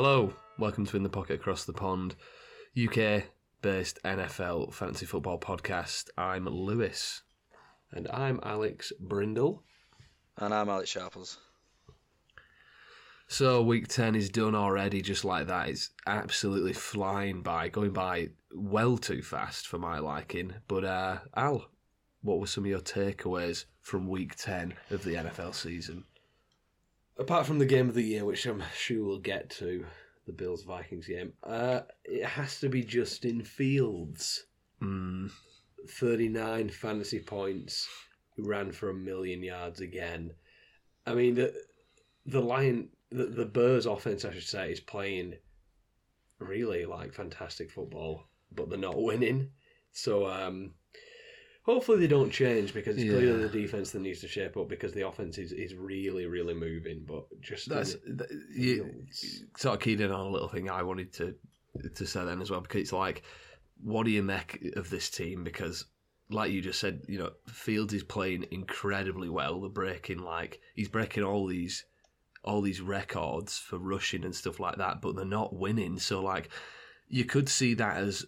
Hello, welcome to In the Pocket Across the Pond, UK-based NFL fantasy football podcast. I'm Lewis. And I'm Alex Brindle. And I'm Alex Sharples. So week 10 is done already, just like that. It's absolutely flying by, going by well too fast for my liking. But Al, what were some of your takeaways from week 10 of the NFL season? Apart from the game of the year, which I'm sure we'll get to, the Bills-Vikings game, it has to be Justin Fields. 39 fantasy points, ran for 1,000,000 yards again. I mean, the Bears offense, I should say, is playing really like fantastic football, but they're not winning. So hopefully they don't change, because it's clearly the defense that needs to shape up, because the offense is really, really moving. But just you sort of keyed in on a little thing I wanted to say then as well, because it's like, what do you make of this team? Because, like you just said, you know, Fields is playing incredibly well. They're breaking he's breaking all these records for rushing and stuff like that, but they're not winning. So like, you could see that as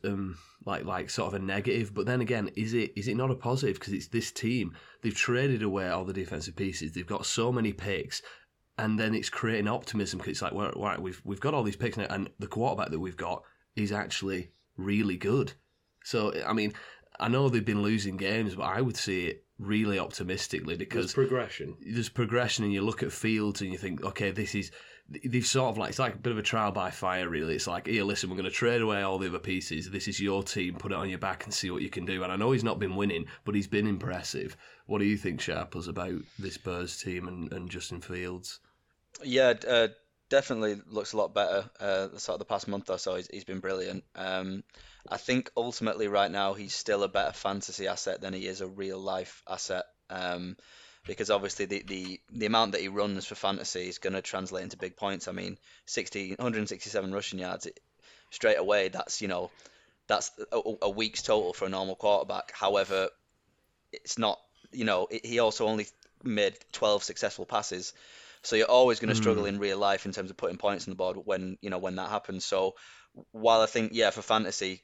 like sort of a negative, but then again, is it not a positive? Because it's this team. They've traded away all the defensive pieces. They've got so many picks, and then it's creating optimism, because it's like, well, we've got all these picks now, and the quarterback that we've got is actually really good. So I mean, I know they've been losing games, but I would see it really optimistically, because there's progression, and you look at Fields and you think, okay, they've sort of like, it's like a bit of a trial by fire, really. It's like, here, listen, we're going to trade away all the other pieces. This is your team. Put it on your back and see what you can do. And I know he's not been winning, but he's been impressive. What do you think, Sharples, about this Bears team and Justin Fields? Yeah, definitely looks a lot better. Sort of the past month or so, he's been brilliant. I think ultimately right now he's still a better fantasy asset than he is a real life asset, because obviously the amount that he runs for fantasy is going to translate into big points. I mean, 167 rushing yards straight away. That's, you know, that's a week's total for a normal quarterback. However, it's not. You know, he also only made 12 successful passes. So you're always going to struggle in real life in terms of putting points on the board when that happens. So while I think, for fantasy,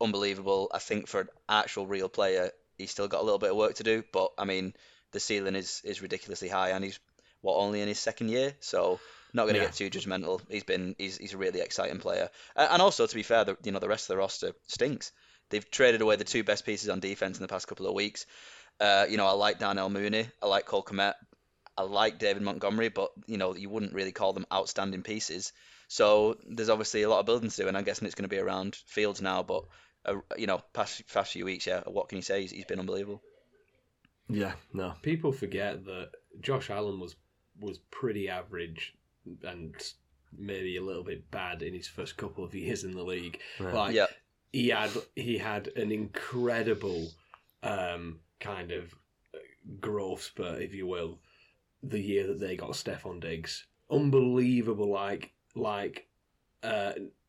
unbelievable, I think for an actual real player, he's still got a little bit of work to do. But I mean, the ceiling is ridiculously high, and he's only in his second year, so not going to get too judgmental. He's a really exciting player, and also, to be fair, the rest of the roster stinks. They've traded away the two best pieces on defense in the past couple of weeks. I like Darnell Mooney, I like Cole Kmet, I like David Montgomery, but, you wouldn't really call them outstanding pieces. So there's obviously a lot of building to do, and I'm guessing it's going to be around Fields now. But, past few weeks, what can you say? He's been unbelievable. Yeah, no. People forget that Josh Allen was pretty average and maybe a little bit bad in his first couple of years in the league. Right. He had an incredible kind of growth spurt, if you will, the year that they got Stefan Diggs. Unbelievable,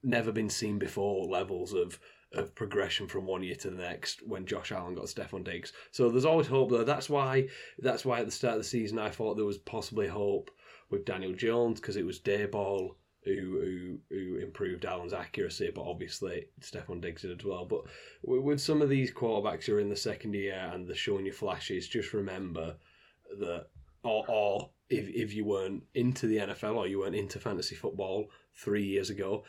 never been seen before levels of progression from one year to the next when Josh Allen got Stefan Diggs. So there's always hope there. That's why at the start of the season I thought there was possibly hope with Daniel Jones, because it was Dayball who improved Allen's accuracy, but obviously Stefan Diggs did as well. But with some of these quarterbacks who are in the second year and they're showing you flashes, just remember that. Or if you weren't into the NFL or you weren't into fantasy football 3 years ago,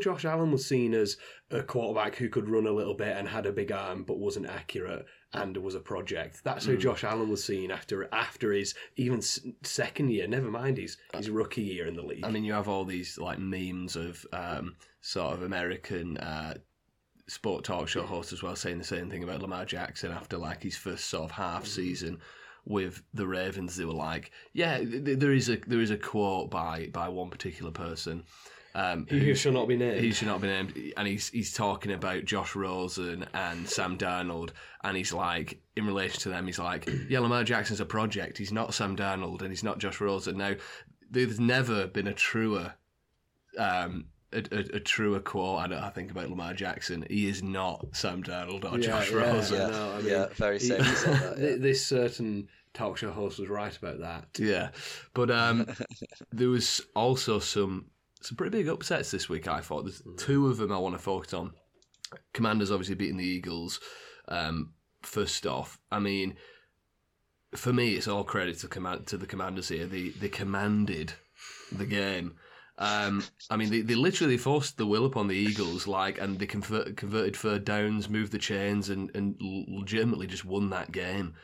Josh Allen was seen as a quarterback who could run a little bit and had a big arm but wasn't accurate and was a project. That's who Josh Allen was seen after his even second year, never mind his rookie year in the league. I mean, you have all these like memes of sort of American sport talk show hosts as well saying the same thing about Lamar Jackson after like his first sort of half season with the Ravens. They were like, there is a quote by one particular person. He shall not be named. He shall not be named. And he's talking about Josh Rosen and Sam Darnold, and he's like, in relation to them, he's like, Lamar Jackson's a project. He's not Sam Darnold and he's not Josh Rosen. Now, there's never been a truer truer quote, I think, about Lamar Jackson. He is not Sam Darnold or Josh Rosen. Yeah, no, I mean, very safe to say that. This certain talk show host was right about that. Yeah, but there was also some some pretty big upsets this week, I thought. There's two of them I want to focus on. Commanders obviously beating the Eagles first off. I mean, for me, it's all credit to the Commanders here. They commanded the game. I mean, they literally forced the will upon the Eagles, and they converted third downs, moved the chains, and legitimately just won that game.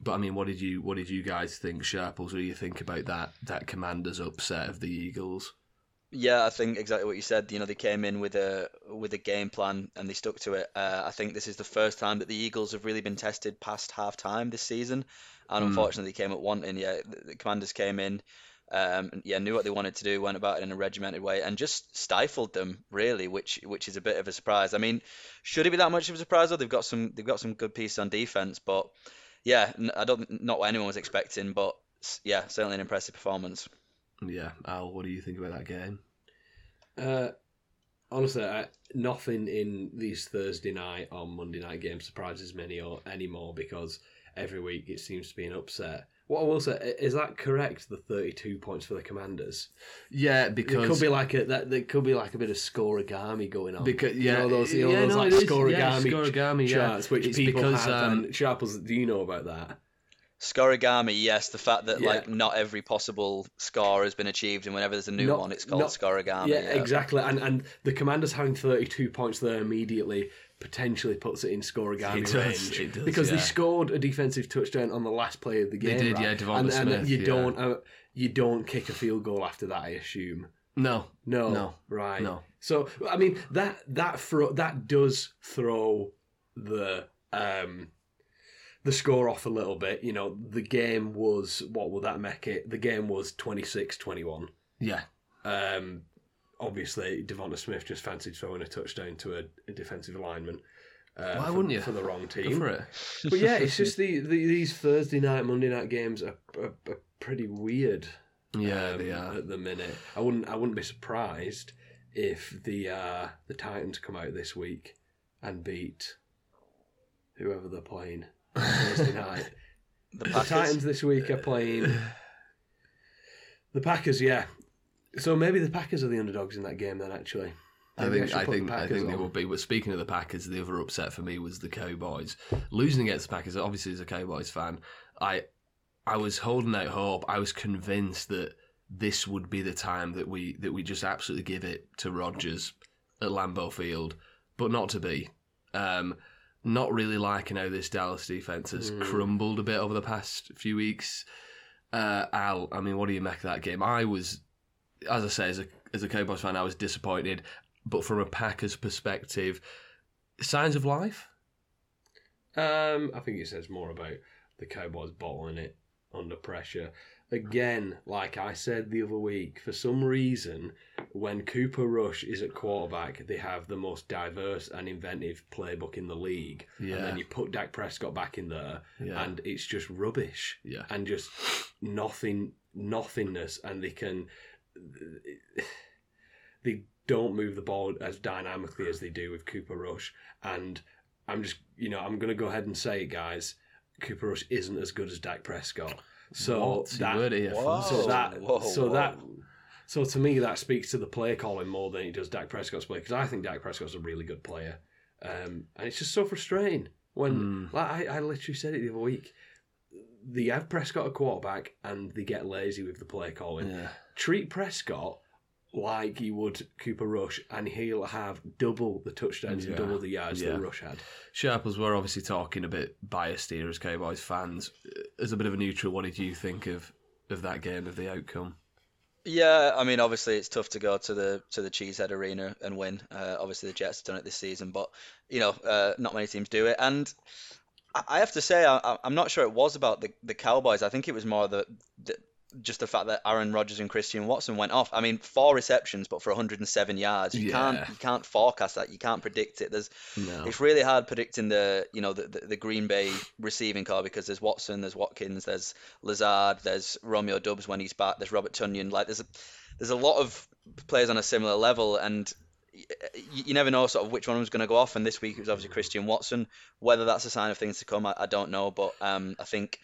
But I mean, what did you guys think, Sharples? What do you think about that Commanders upset of the Eagles? Yeah, I think exactly what you said. You know, they came in with a game plan and they stuck to it. I think this is the first time that the Eagles have really been tested past half time this season, and unfortunately, they came up wanting. Yeah, the Commanders came in, knew what they wanted to do, went about it in a regimented way, and just stifled them really, which is a bit of a surprise. I mean, should it be that much of a surprise? Or they've got some good pieces on defense, but yeah, not what anyone was expecting, but yeah, certainly an impressive performance. Yeah, Al, what do you think about that game? Honestly, nothing in these Thursday night or Monday night games surprises me anymore because every week it seems to be an upset. What I will say, is that correct, the 32 points for the Commanders? Yeah, because... It could be a bit of Scorigami going on. Because, yeah, Scorigami charts, which it's people because, have. Sharples, do you know about that? Scorigami, yes, the fact that not every possible score has been achieved, and whenever there's a new one, it's called Scorigami. Yeah, exactly. And the Commanders having 32 points there immediately potentially puts it in Scorigami range. It does, because they scored a defensive touchdown on the last play of the game. They did, Devonta Smith. And you don't kick a field goal after that, I assume. No. Right. No. So I mean that does throw the score off a little bit. You know, the game was, what would that make it? The game was 26-21. Yeah. Obviously, Devonta Smith just fancied throwing a touchdown to a defensive lineman. Why wouldn't you? For the wrong team. Go for it. But yeah, it's just these Thursday night, Monday night games are pretty weird. Yeah, they are at the minute. I wouldn't be surprised if the Titans come out this week and beat whoever they're playing. Thursday night. The Titans this week are playing the Packers, yeah. So maybe the Packers are the underdogs in that game then, actually. I think they will be. But speaking of the Packers, the other upset for me was the Cowboys. Losing against the Packers, obviously as a Cowboys fan, I was holding out hope. I was convinced that this would be the time that we just absolutely give it to Rodgers at Lambeau Field, but not to be. Not really liking how this Dallas defense has crumbled a bit over the past few weeks. Al, I mean, what do you make of that game? I was, as I say, as a Cowboys fan, I was disappointed. But from a Packers perspective, signs of life? I think it says more about the Cowboys bottling it under pressure. Again, like I said the other week, for some reason, when Cooper Rush is at quarterback, they have the most diverse and inventive playbook in the league. Yeah. And then you put Dak Prescott back in there, and it's just rubbish. Yeah. And just nothingness. And they don't move the ball as dynamically as they do with Cooper Rush. And I'm going to go ahead and say it, guys. Cooper Rush isn't as good as Dak Prescott. So to me that speaks to the play calling more than it does Dak Prescott's play, because I think Dak Prescott's a really good player, and it's just so frustrating when I literally said it the other week. They have Prescott a quarterback and they get lazy with the play calling. Yeah. Treat Prescott like you would Cooper Rush, and he'll have double the touchdowns and double the yards that Rush had. Sharples, we're obviously talking a bit biased here as Cowboys fans. As a bit of a neutral, what did you think of that game, of the outcome? Yeah, I mean, obviously it's tough to go to the Cheesehead Arena and win. Obviously the Jets have done it this season, but not many teams do it. And I have to say, I'm not sure it was about the Cowboys. I think it was more just the fact that Aaron Rodgers and Christian Watson went off. I mean, 4 receptions, but for 107 yards. You can't forecast that. You can't predict it. It's really hard predicting the Green Bay receiving core, because there's Watson, there's Watkins, there's Lazard, there's Romeo Doubs when he's back, there's Robert Tonyan. There's a lot of players on a similar level, and you never know sort of which one was going to go off, and this week it was obviously Christian Watson. Whether that's a sign of things to come, I don't know, but I think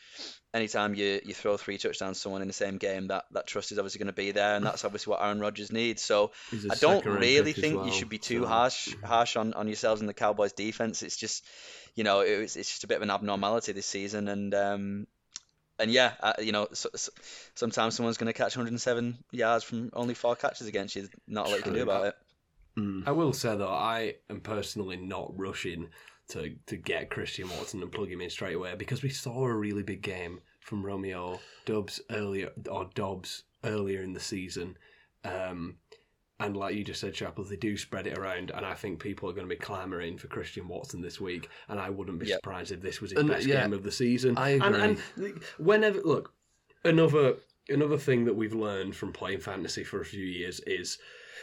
anytime you throw three touchdowns to someone in the same game, that trust is obviously going to be there, and that's obviously what Aaron Rodgers needs. So I don't really think you should be too harsh on yourselves and the Cowboys defense. It's just, you know, it's just a bit of an abnormality this season, and yeah, you know, sometimes someone's going to catch 107 yards from only 4 catches against you. Not a lot you can do about it. I will say, though, I am personally not rushing to get Christian Watson and plug him in straight away, because we saw a really big game from Romeo Doubs earlier in the season. And like you just said, Chappell, they do spread it around, and I think people are going to be clamouring for Christian Watson this week, and I wouldn't be surprised if this was his best game of the season. I agree. And whenever, look, another thing that we've learned from playing fantasy for a few years is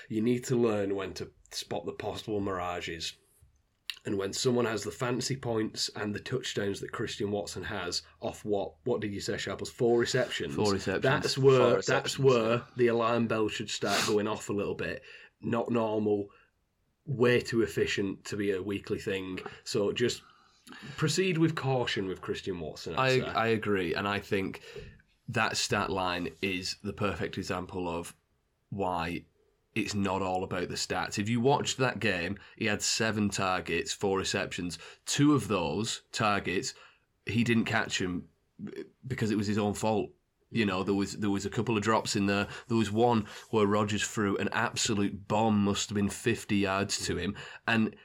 you need to learn when to spot the possible mirages. And when someone has the fantasy points and the touchdowns that Christian Watson has off what did you say, Chappell? 4 receptions. 4 receptions. That's where the alarm bell should start going off a little bit. Not normal. Way too efficient to be a weekly thing. So just proceed with caution with Christian Watson. I agree, and I think that stat line is the perfect example of why it's not all about the stats. If you watched that game, he had 7 targets, 4 receptions. 2 of those targets, he didn't catch them because it was his own fault. You know, there was a couple of drops in there. There was one where Rodgers threw an absolute bomb, must have been 50 yards to him, and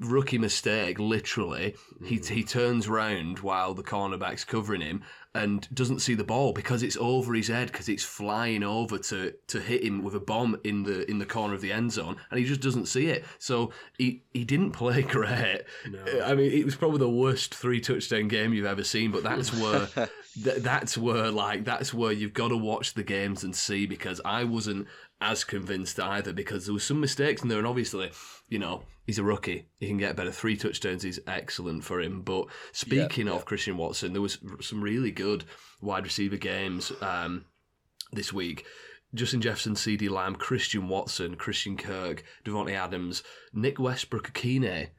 rookie mistake, literally. He turns round while the cornerback's covering him and doesn't see the ball because it's over his head, because it's flying over to hit him with a bomb in the corner of the end zone, and he just doesn't see it. So he didn't play great. No. I mean, it was probably the worst 3 touchdown game you've ever seen, but that's where that's where you've got to watch the games and see, because I wasn't as convinced either, because there were some mistakes in there, and obviously, you know, he's a rookie, he can get better. 3 touchdowns is excellent for him. But speaking of Christian Watson, there was some really good wide receiver games this week. Justin Jefferson, CD Lamb, Christian Watson, Christian Kirk, Devontae Adams, Nick Westbrook-Akine,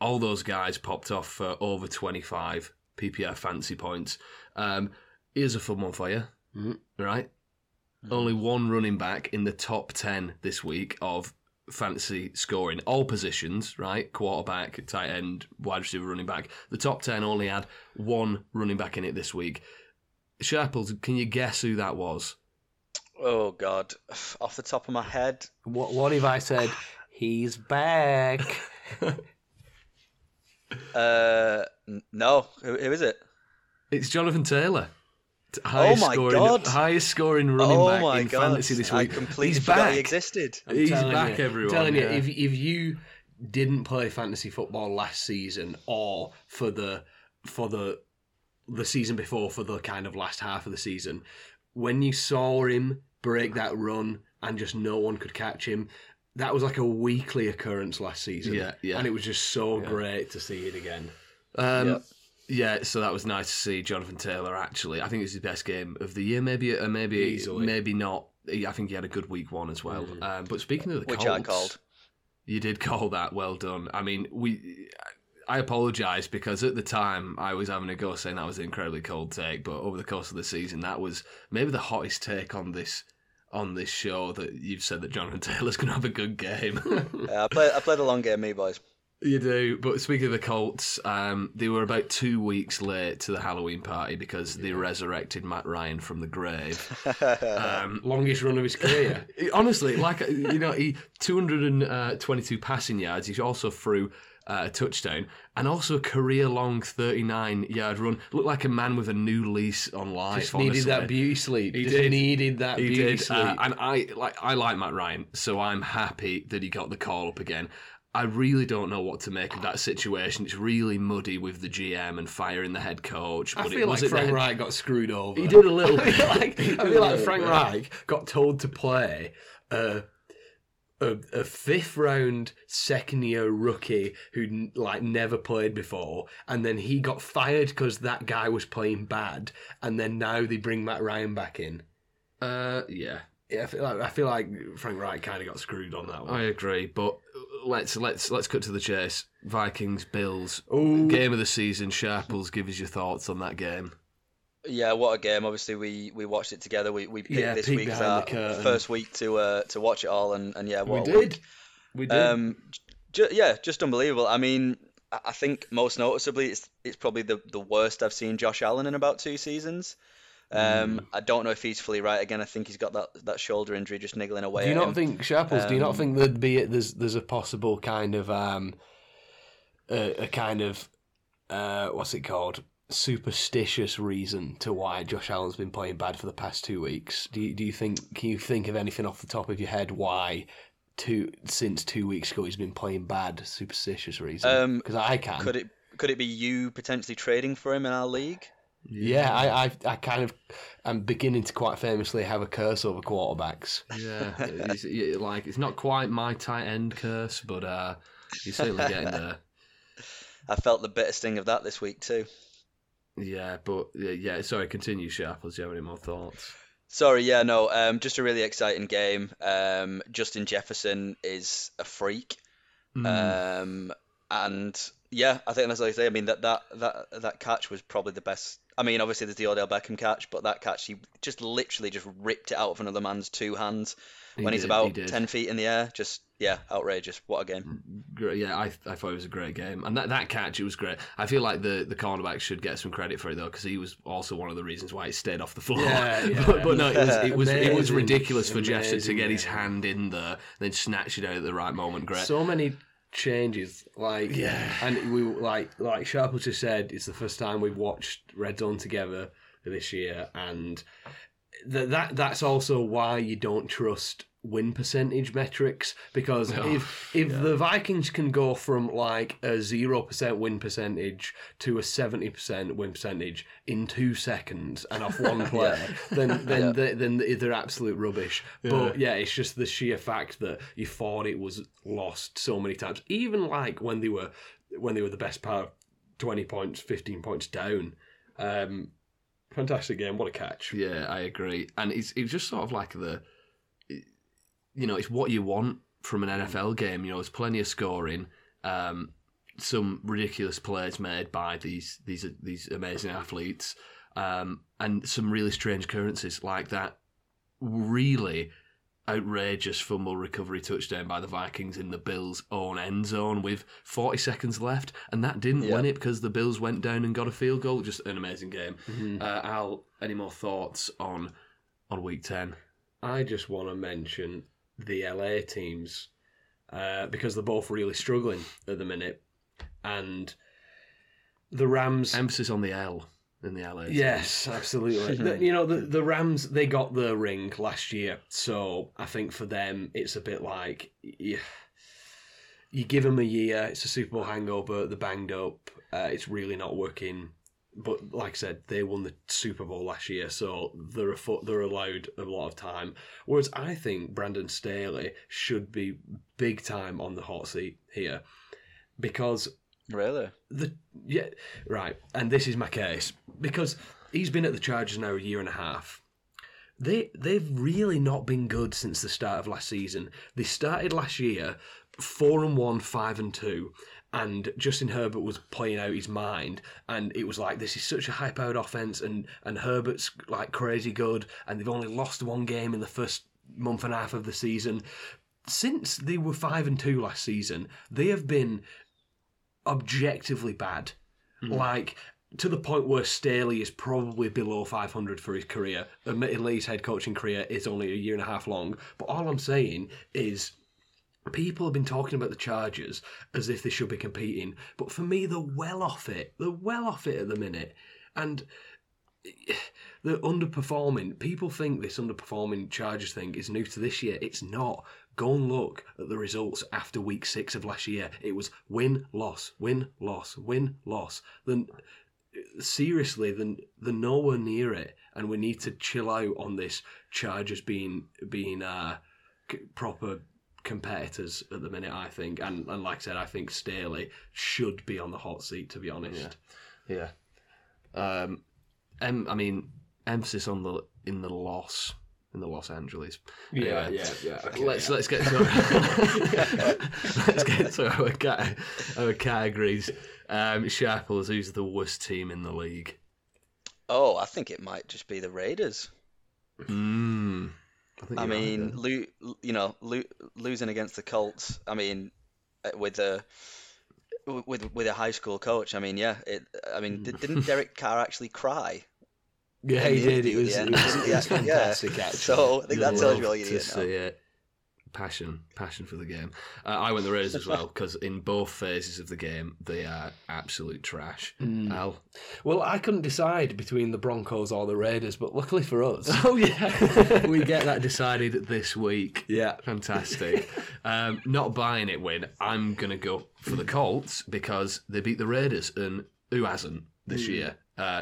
all those guys popped off for over 25 PPR fantasy points. Here's a fun one for you, right? Only one running back in the top 10 this week of fantasy scoring. All positions, right? Quarterback, tight end, wide receiver, running back. The top 10 only had one running back in it this week. Chappell, can you guess who that was? Oh, God. Off the top of my head. What if I said, he's back? No. Who is it? It's Jonathan Taylor. Highest scoring running back in fantasy this week. I completely forgot he existed. He's back, everyone. I'm telling you, if you didn't play fantasy football last season, or for the season before, for the kind of last half of the season, when you saw him break that run and just no one could catch him, that was like a weekly occurrence last season. Yeah, yeah. And it was just so great to see it again. Yeah, so that was nice to see Jonathan Taylor, actually. I think it was his best game of the year, maybe easily. Maybe not. I think he had a good week one as well. But speaking of the Colts... Which I called. You did call that, well done. I mean, I apologise, because at the time I was having a go saying that was an incredibly cold take, but over the course of the season, that was maybe the hottest take on this show, that you've said that Jonathan Taylor's going to have a good game. Yeah, I play the long game, me boys. You do, but speaking of the Colts, they were about 2 weeks late to the Halloween party because they resurrected Matt Ryan from the grave. Longest run of his career. Honestly, like, you know, he 222 passing yards. He also threw a touchdown and also a career-long 39-yard run. Looked like a man with a new lease on life. Just needed that beauty sleep. He did. And I like Matt Ryan, so I'm happy that he got the call up again. I really don't know what to make of that situation. It's really muddy with the GM and firing the head coach. But I feel like Frank Reich got screwed over. He did a little bit. I feel like Frank Reich got told to play a 5th-round, 2nd-year rookie who like never played before, and then he got fired because that guy was playing bad, and then now they bring Matt Ryan back in. Yeah. Yeah, I feel like Frank Wright kind of got screwed on that one. I agree, but let's cut to the chase. Vikings, Bills, ooh, game of the season. Sharples, give us your thoughts on that game. Yeah, what a game! Obviously, we watched it together. We picked this week as our first week to watch it all, and yeah, what we did. We did. Just unbelievable. I mean, I think most noticeably, it's probably the worst I've seen Josh Allen in about 2 seasons. I don't know if he's fully right again. I think he's got that shoulder injury just niggling away. Do you not think, Sharples? Do you not think there's a possible kind of what's it called, superstitious reason to why Josh Allen's been playing bad for the past 2 weeks? Do you think? Can you think of anything off the top of your head why? Since 2 weeks ago, he's been playing bad. Superstitious reason, because I can. Could it be you potentially trading for him in our league? Yeah, I kind of am beginning to quite famously have a curse over quarterbacks. Yeah, it's not quite my tight end curse, but he's certainly getting there. I felt the bitter sting of that this week too. Yeah, but yeah. Sorry, continue, Sharples. Do you have any more thoughts? Sorry, yeah, no, just a really exciting game. Justin Jefferson is a freak. And yeah, I think that's what I say. I mean, that catch was probably the best. I mean, obviously there's the Odell Beckham catch, but that catch, he just literally just ripped it out of another man's two hands he's about 10 feet in the air. Just, yeah, outrageous. What a game. Yeah, I thought it was a great game. And that catch, it was great. I feel like the cornerback should get some credit for it, though, because he was also one of the reasons why it stayed off the floor. Yeah. But no, it was ridiculous for Jefferson to get his hand in there and then snatch it out at the right moment. Great. So many changes, like, yeah. And we like Sharples just said, it's the first time we've watched Red Zone together this year, and that's also why you don't trust win percentage metrics, because if the Vikings can go from like a 0% win percentage to a 70% win percentage in 2 seconds and off one play, then they're absolute rubbish. Yeah. But yeah, it's just the sheer fact that you thought it was lost so many times. Even like when they were the best part of 20 points, 15 points down. Fantastic game. What a catch. Yeah, I agree. And it's just sort of like it's what you want from an NFL game. You know, there's plenty of scoring, some ridiculous plays made by these amazing athletes, and some really strange occurrences like that really outrageous fumble recovery touchdown by the Vikings in the Bills' own end zone with 40 seconds left, and that didn't win it because the Bills went down and got a field goal. Just an amazing game. Mm-hmm. Al, any more thoughts on Week 10? I just want to mention the LA teams because they're both really struggling at the minute, and the Rams. Emphasis on the L in the LA. Yes, team. Absolutely. The Rams, they got their ring last year, so I think for them it's a bit like you give them a year. It's a Super Bowl hangover. They're banged up. It's really not working. But like I said, they won the Super Bowl last year, so they're allowed a lot of time. Whereas I think Brandon Staley should be big time on the hot seat here, because really, and this is my case, because he's been at the Chargers now a year and a half. They've really not been good since the start of last season. They started last year 4-1, 5-2. And Justin Herbert was playing out his mind, and it was like, this is such a high-powered offense, and Herbert's like crazy good, and they've only lost one game in the first month and a half of the season. Since they were 5-2 last season, they have been objectively bad, like to the point where Staley is probably below 500 for his career. Admittedly, his head coaching career is only a year and a half long, but all I'm saying is, people have been talking about the Chargers as if they should be competing, but for me, they're well off it. They're well off it at the minute, and they're underperforming. People think this underperforming Chargers thing is new to this year. It's not. Go and look at the results after Week 6 of last year. It was win, loss, win, loss, win, loss. Then seriously, they're nowhere near it, and we need to chill out on this Chargers being proper competitors at the minute, I think, and like I said, I think Staley should be on the hot seat, to be honest. I mean, emphasis on the loss in the Los Angeles. Yeah, anyway, yeah. Okay, let's get to our, let's get to our categories. Sharples, who's the worst team in the league? Oh, I think it might just be the Raiders. I mean, right, losing against the Colts. I mean, with a high school coach. I mean, yeah. Didn't Derek Carr actually cry? Yeah, he did. It was fantastic. Yeah. Actually, so I think that tells you all you need to know. Passion for the game. I went the Raiders as well, because in both phases of the game they are absolute trash. Al? Well, I couldn't decide between the Broncos or the Raiders, but luckily for us, we get that decided this week. Yeah, fantastic. Not buying it, Win. I'm gonna go for the Colts because they beat the Raiders, and who hasn't this year?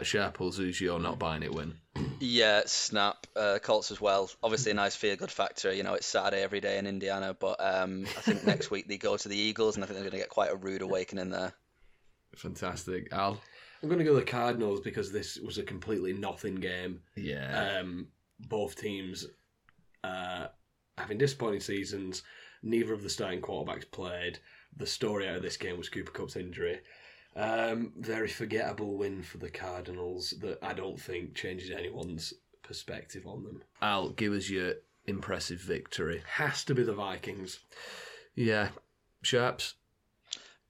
Sharples, who's your not buying it, Win? Yeah, snap. Colts as well. Obviously a nice feel-good factor. You know, it's Saturday every day in Indiana, but I think next week they go to the Eagles, and I think they're going to get quite a rude awakening there. Fantastic. Al? I'm going to go the Cardinals because this was a completely nothing game. Yeah. Both teams having disappointing seasons. Neither of the starting quarterbacks played. The story out of this game was Cooper Kupp's injury. Very forgettable win for the Cardinals that I don't think changes anyone's perspective on them. Al, give us your impressive victory. Has to be the Vikings. Yeah. Sharps?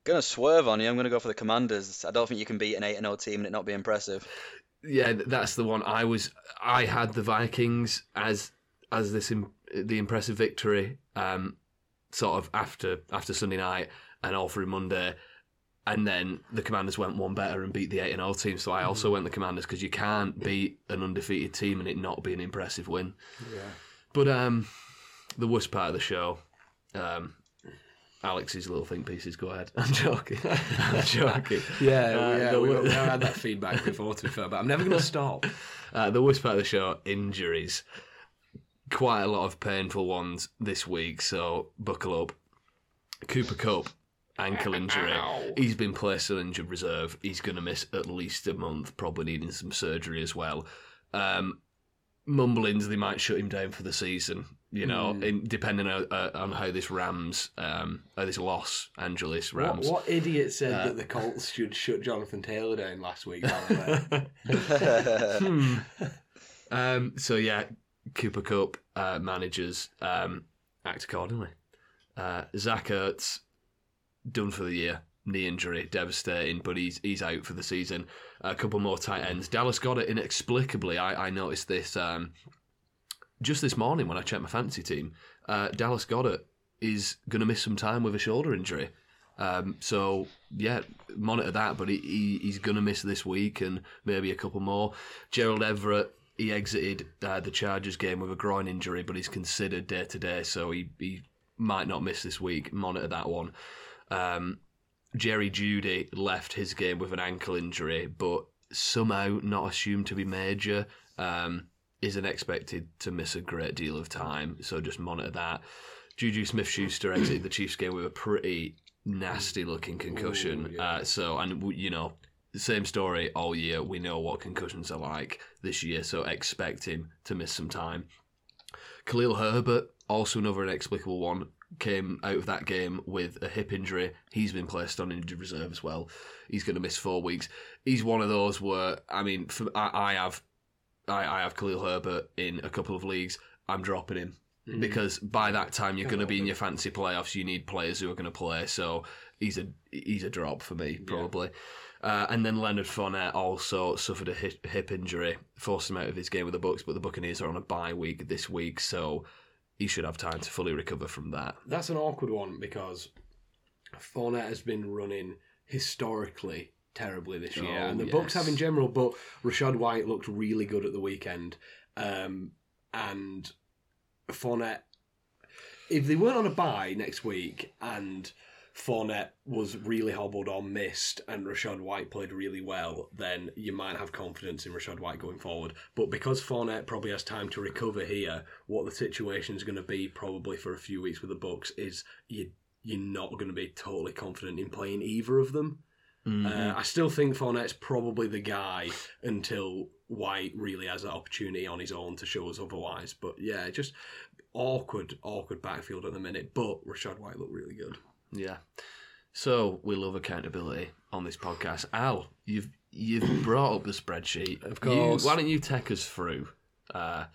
Gonna swerve on you. I'm gonna go for the Commanders. I don't think you can beat an 8-0 team and it not be impressive. Yeah, that's the one. I had the Vikings as the impressive victory, sort of after Sunday night and all through Monday. And then the Commanders went one better and beat the 8-0 team. So I also went the Commanders because you can't beat an undefeated team and it not be an impressive win. Yeah. But the worst part of the show, Alex's little think pieces. Go ahead. I'm joking. Yeah, we had that feedback before, to be fair, but I'm never going to stop. The worst part of the show, injuries. Quite a lot of painful ones this week, so buckle up. Cooper Kupp. Ankle injury. Ow. He's been placed on injured reserve. He's going to miss at least a month, probably needing some surgery as well. Mumblings, they might shut him down for the season, depending on how this Rams, this Los Angeles Rams. What idiot said that the Colts should shut Jonathan Taylor down last week, by the way? So, yeah, Cooper Kupp, managers, act accordingly. Zach Ertz, done for the year. Knee injury, devastating, but he's out for the season. A couple more tight ends. Dallas Goedert, inexplicably, I noticed this just this morning when I checked my fantasy team. Dallas Goedert is going to miss some time with a shoulder injury. So, yeah, monitor that, but he's going to miss this week and maybe a couple more. Gerald Everett, he exited the Chargers game with a groin injury, but he's considered day-to-day, so he might not miss this week. Monitor that one. Jerry Jeudy left his game with an ankle injury, but somehow not assumed to be major. Isn't expected to miss a great deal of time, so just monitor that. Juju Smith-Schuster exited the Chiefs game with a pretty nasty-looking concussion. Ooh, yeah. Same story all year. We know what concussions are like this year, so expect him to miss some time. Khalil Herbert, also another inexplicable one, came out of that game with a hip injury. He's been placed on injured reserve as well. He's going to miss 4 weeks. He's one of those where, I have Khalil Herbert in a couple of leagues. I'm dropping him because by that time you're going to be in your fancy playoffs. You need players who are going to play. So he's a drop for me probably. Yeah. And then Leonard Fournette also suffered a hip injury, forced him out of his game with the Bucs. But the Buccaneers are on a bye week this week, so he should have time to fully recover from that. That's an awkward one because Fournette has been running historically terribly this year. And the Bucs have in general, but Rashad White looked really good at the weekend. And Fournette, if they weren't on a bye next week and Fournette was really hobbled or missed and Rashad White played really well, then you might have confidence in Rashad White going forward. But because Fournette probably has time to recover here, what the situation is going to be probably for a few weeks with the Bucs is you're not going to be totally confident in playing either of them. Mm-hmm. I still think Fournette's probably the guy until White really has that opportunity on his own to show us otherwise. But yeah, just awkward backfield at the minute. But Rashad White looked really good. Yeah. So we love accountability on this podcast. Al, you've brought up the spreadsheet. Of course. Why don't you take us through how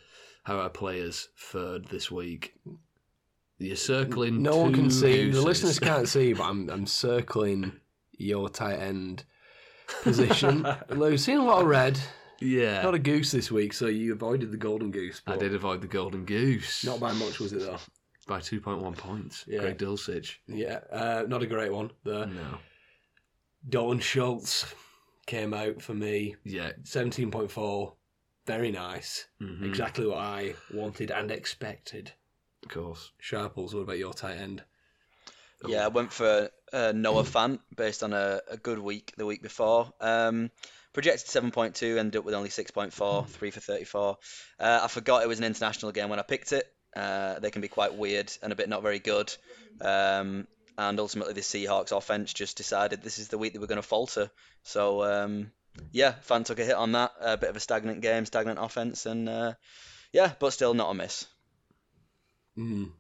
our players fared this week? You're circling. No one can see. The listeners can't see, but I'm circling your tight end position. We've seen a lot of red. Yeah. Not a goose this week, so you avoided the golden goose. I did avoid the golden goose. Not by much, was it, though? By 2.1 points. Yeah. Greg Dulcich. Yeah. Not a great one there. No. Dalton Schultz came out for me. Yeah. 17.4. Very nice. Mm-hmm. Exactly what I wanted and expected. Of course. Sharples, what about your tight end? Yeah, I went for Noah Fant based on a good week the week before. Projected 7.2, ended up with only 6.4, 3 for 34. I forgot it was an international game when I picked it. They can be quite weird and a bit not very good. And ultimately the Seahawks offense just decided this is the week that we're going to falter. So, yeah, Fant took a hit on that. A bit of a stagnant game, stagnant offense. And, yeah, but still not a miss. Mm.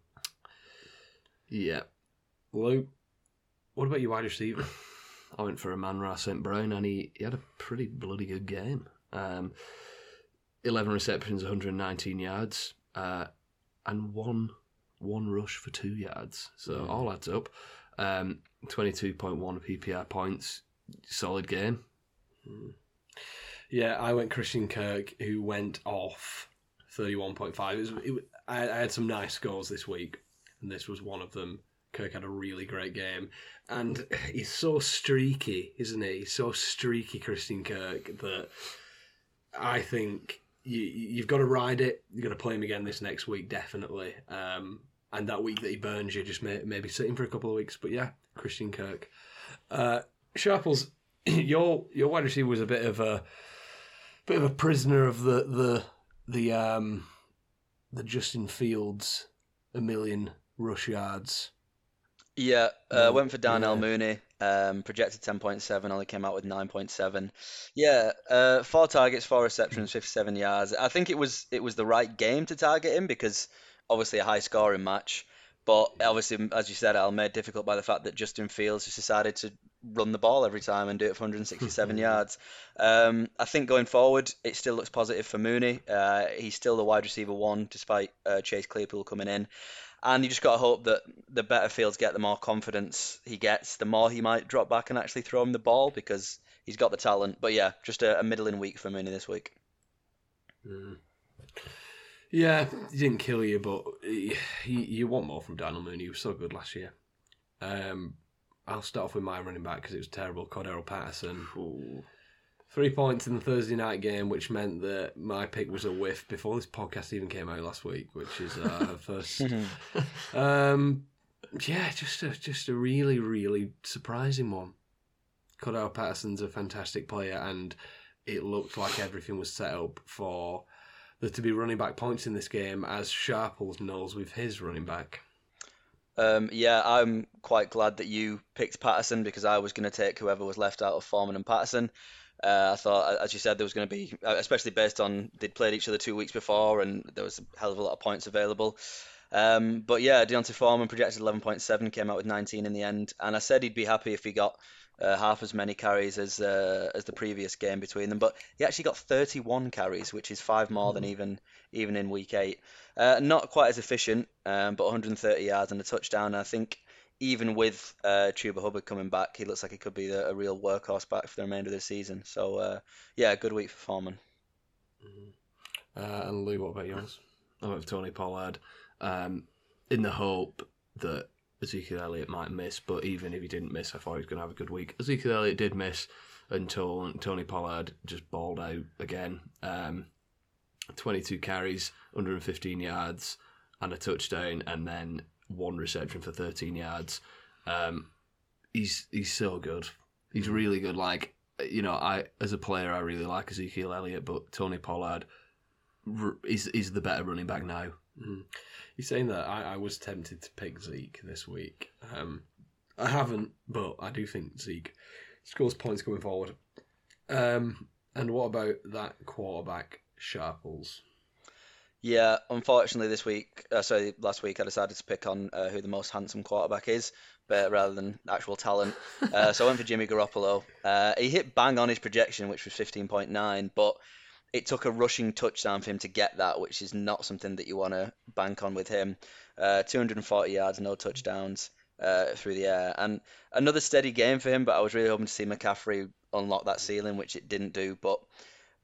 Yeah. Luke, what about your wide receiver? I went for Amon-Ra St. Brown, and he had a pretty bloody good game. 11 receptions, 119 yards, and one rush for 2 yards. So all adds up. 22.1 PPR points. Solid game. Mm. Yeah, I went Christian Kirk, who went off 31.5. I had some nice scores this week, and this was one of them. Kirk had a really great game, and he's so streaky, isn't he? He's so streaky, Christian Kirk, that I think you've got to ride it. You've got to play him again this next week, definitely. And that week that he burns you, just maybe sit him for a couple of weeks. But yeah, Christian Kirk. Sharples, your wide receiver was a bit of a prisoner of the Justin Fields 1 million rush yards. Yeah, went for Darnell Mooney, projected 10.7, only came out with 9.7. Yeah, 4 targets, 4 receptions, 57 yards. I think it was the right game to target him because obviously a high-scoring match, but obviously, as you said, Al, made difficult by the fact that Justin Fields just decided to run the ball every time and do it for 167 yards. I think going forward, it still looks positive for Mooney. He's still the wide receiver 1 despite Chase Claypool coming in. And you just got to hope that the better Fields get, the more confidence he gets, the more he might drop back and actually throw him the ball because he's got the talent. But yeah, just a middling week for Mooney this week. Mm. Yeah, he didn't kill you, but you want more from Daniel Mooney. He was so good last year. I'll start off with my running back because it was terrible. Cordarrelle Patterson. Ooh. 3 points in the Thursday night game, which meant that my pick was a whiff before this podcast even came out last week, which is our first. Yeah, just a really, really surprising one. Cordarrelle Patterson's a fantastic player, and it looked like everything was set up for there to be running back points in this game, as Sharples knows with his running back. Yeah, I'm quite glad that you picked Patterson because I was going to take whoever was left out of Foreman and Patterson. I thought, as you said, there was going to be, especially based on they'd played each other 2 weeks before and there was a hell of a lot of points available. But yeah, Deontay Foreman projected 11.7, came out with 19 in the end. And I said he'd be happy if he got half as many carries as the previous game between them. But he actually got 31 carries, which is 5 more than even in week 8. Not quite as efficient, but 130 yards and a touchdown. And I think even with Chuba Hubbard coming back, he looks like he could be a real workhorse back for the remainder of the season. So, yeah, good week for Foreman. And Lou, what about yours? I went for Tony Pollard in the hope that Ezekiel Elliott might miss, but even if he didn't miss, I thought he was going to have a good week. Ezekiel Elliott did miss until Tony Pollard just balled out again. 22 carries, 115 yards and a touchdown, and then 1 reception for 13 yards. He's so good. He's really good. Like, you know, I as a player, I really like Ezekiel Elliott, but Tony Pollard is the better running back now. Mm. You're saying that I was tempted to pick Zeke this week. I haven't, but I do think Zeke Scores points coming forward. And what about that quarterback, Sharples? Yeah, unfortunately this week, last week I decided to pick on who the most handsome quarterback is, but rather than actual talent. So I went for Jimmy Garoppolo. He hit bang on his projection, which was 15.9, but it took a rushing touchdown for him to get that, which is not something that you want to bank on with him. 240 yards, no touchdowns through the air. And another steady game for him, but I was really hoping to see McCaffrey unlock that ceiling, which it didn't do, but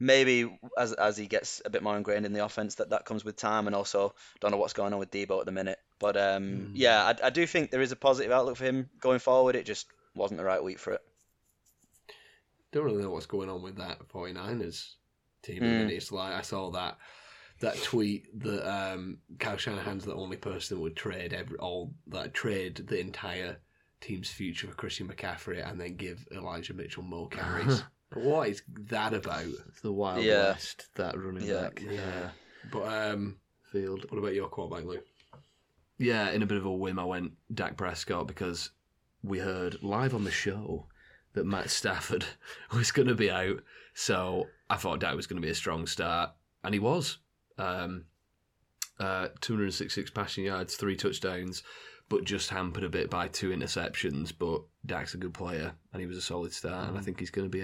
maybe as he gets a bit more ingrained in the offense, that comes with time, and also don't know what's going on with Debo at the minute. But yeah, I do think there is a positive outlook for him going forward. It just wasn't the right week for it. Don't really know what's going on with that 49ers team. And it's like I saw that tweet that Kyle Shanahan's the only person that would trade the entire team's future for Christian McCaffrey and then give Elijah Mitchell more carries. But what is that about? It's the Wild West, that running back. Yeah. But Field. What about your quarterback, Lou? Yeah, in a bit of a whim, I went Dak Prescott because we heard live on the show that Matt Stafford was going to be out. So I thought Dak was going to be a strong start, and he was. 266 passing yards, 3 touchdowns, but just hampered a bit by 2 interceptions. But Dak's a good player, and he was a solid start, and I think he's going to be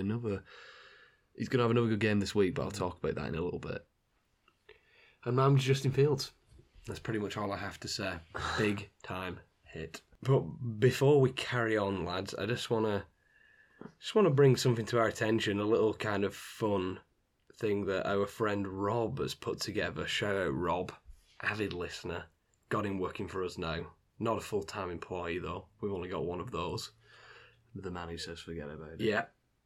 he's going to have another good game this week, but I'll talk about that in a little bit. And I'm Justin Fields. That's pretty much all I have to say. Big time hit. But before we carry on, lads, I just want to bring something to our attention, a little kind of fun thing that our friend Rob has put together. Shout out Rob, avid listener. Got him working for us now. Not a full-time employee, though. We've only got one of those. The man who says forget about it. Yeah,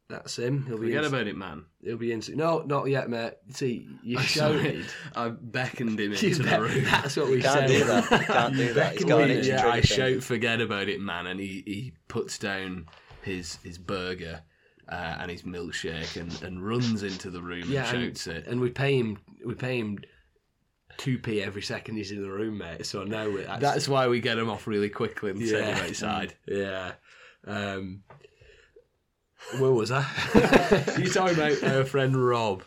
that's him. Forget about it, man. He'll be in. No, not yet, mate. See, you shouted. I beckoned him into the room. That's what we said. You can't do that. He's got an itchy trigger. I shout, forget about it, man, and he puts down his burger and his milkshake and runs into the room and shouts it. And we pay him. 2p every second he's in the room, mate. So now that's why we get him off really quickly and send him outside. Yeah. Where was I? You're talking about our friend Rob,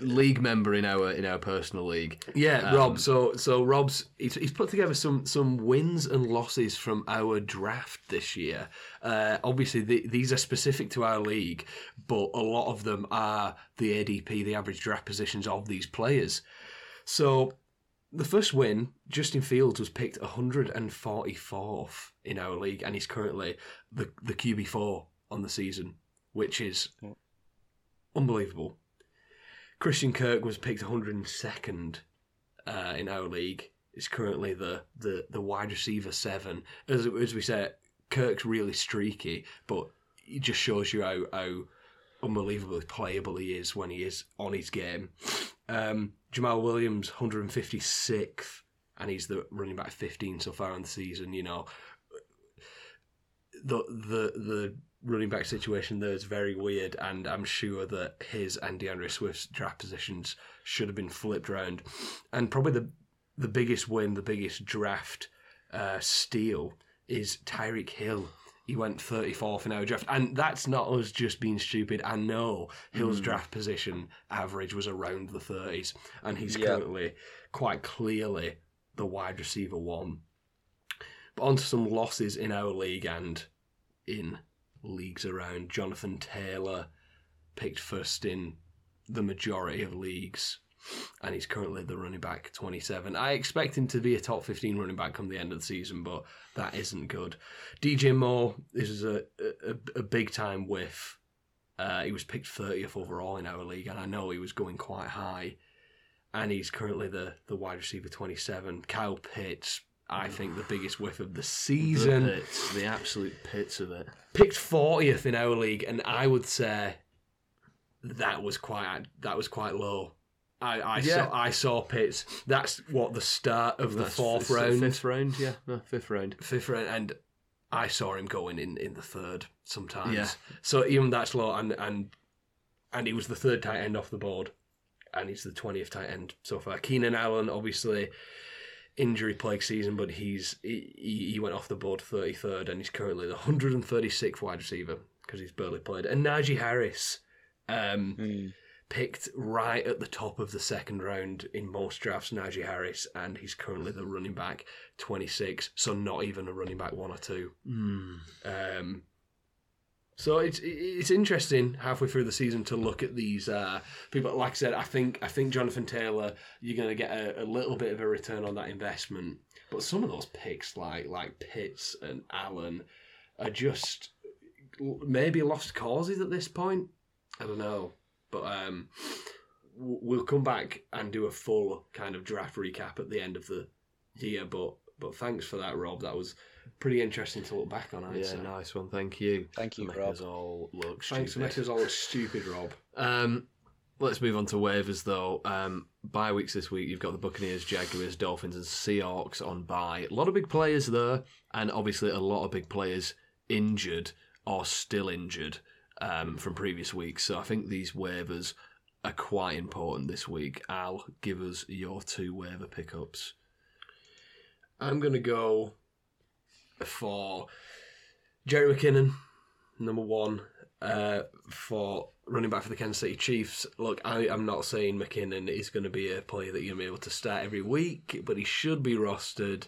league member in our personal league. Yeah, Rob. So Rob's he's put together some wins and losses from our draft this year. Obviously, these are specific to our league, but a lot of them are the ADP, the average draft positions of these players. So, the first win, Justin Fields was picked 144th in our league, and he's currently the QB4 on the season, which is unbelievable. Christian Kirk was picked 102nd in our league. He's currently the wide receiver 7. As we said, Kirk's really streaky, but it just shows you how unbelievably playable he is when he is on his game. Jamal Williams, 156th, and he's the running back 15 so far in the season. You know, the running back situation there is very weird, and I'm sure that his and DeAndre Swift's draft positions should have been flipped around. And probably the biggest win, the biggest draft steal is Tyreek Hill. He went 34th in our draft. And that's not us just being stupid. I know Hill's draft position average was around the 30s. And he's currently, quite clearly, the wide receiver 1. But on to some losses in our league and in leagues around. Jonathan Taylor picked first in the majority of leagues. And he's currently the running back 27. I expect him to be a top 15 running back come the end of the season, but that isn't good. DJ Moore, this is a big-time whiff. He was picked 30th overall in our league, and I know he was going quite high. And he's currently the wide receiver 27. Kyle Pitts, I think the biggest whiff of the season. The absolute pits of it. Picked 40th in our league, and I would say that was quite low. I saw Pitts. That's what the start of the fourth round. Fifth round, and I saw him going in the third sometimes. Yeah. So even that's low, and he was the third tight end off the board, and he's the 20th tight end so far. Keenan Allen, obviously injury plagued season, but he went off the board 33rd, and he's currently the 136th wide receiver. because he's barely played. And Najee Harris, picked right at the top of the second round in most drafts, Najee Harris, and he's currently the running back 26, so not even a running back 1 or 2. So it's interesting halfway through the season to look at these people. Like I said, I think Jonathan Taylor, you're going to get a little bit of a return on that investment. But some of those picks, like Pitts and Allen, are just maybe lost causes at this point. I don't know. But we'll come back and do a full kind of draft recap at the end of the year. But thanks for that, Rob. That was pretty interesting to look back on. Nice one. Thank you. Thank you, Rob. Make us all look stupid. Thanks for making us all look stupid, Rob. Let's move on to waivers, though. Bye weeks this week, you've got the Buccaneers, Jaguars, Dolphins and Seahawks on bye. A lot of big players there, and obviously a lot of big players injured or still injured from previous weeks. So I think these waivers are quite important this week. Al, give us your 2 waiver pickups. I'm going to go for Jerry McKinnon, number 1, for running back for the Kansas City Chiefs. Look, I'm not saying McKinnon is going to be a player that you're going to be able to start every week, but he should be rostered.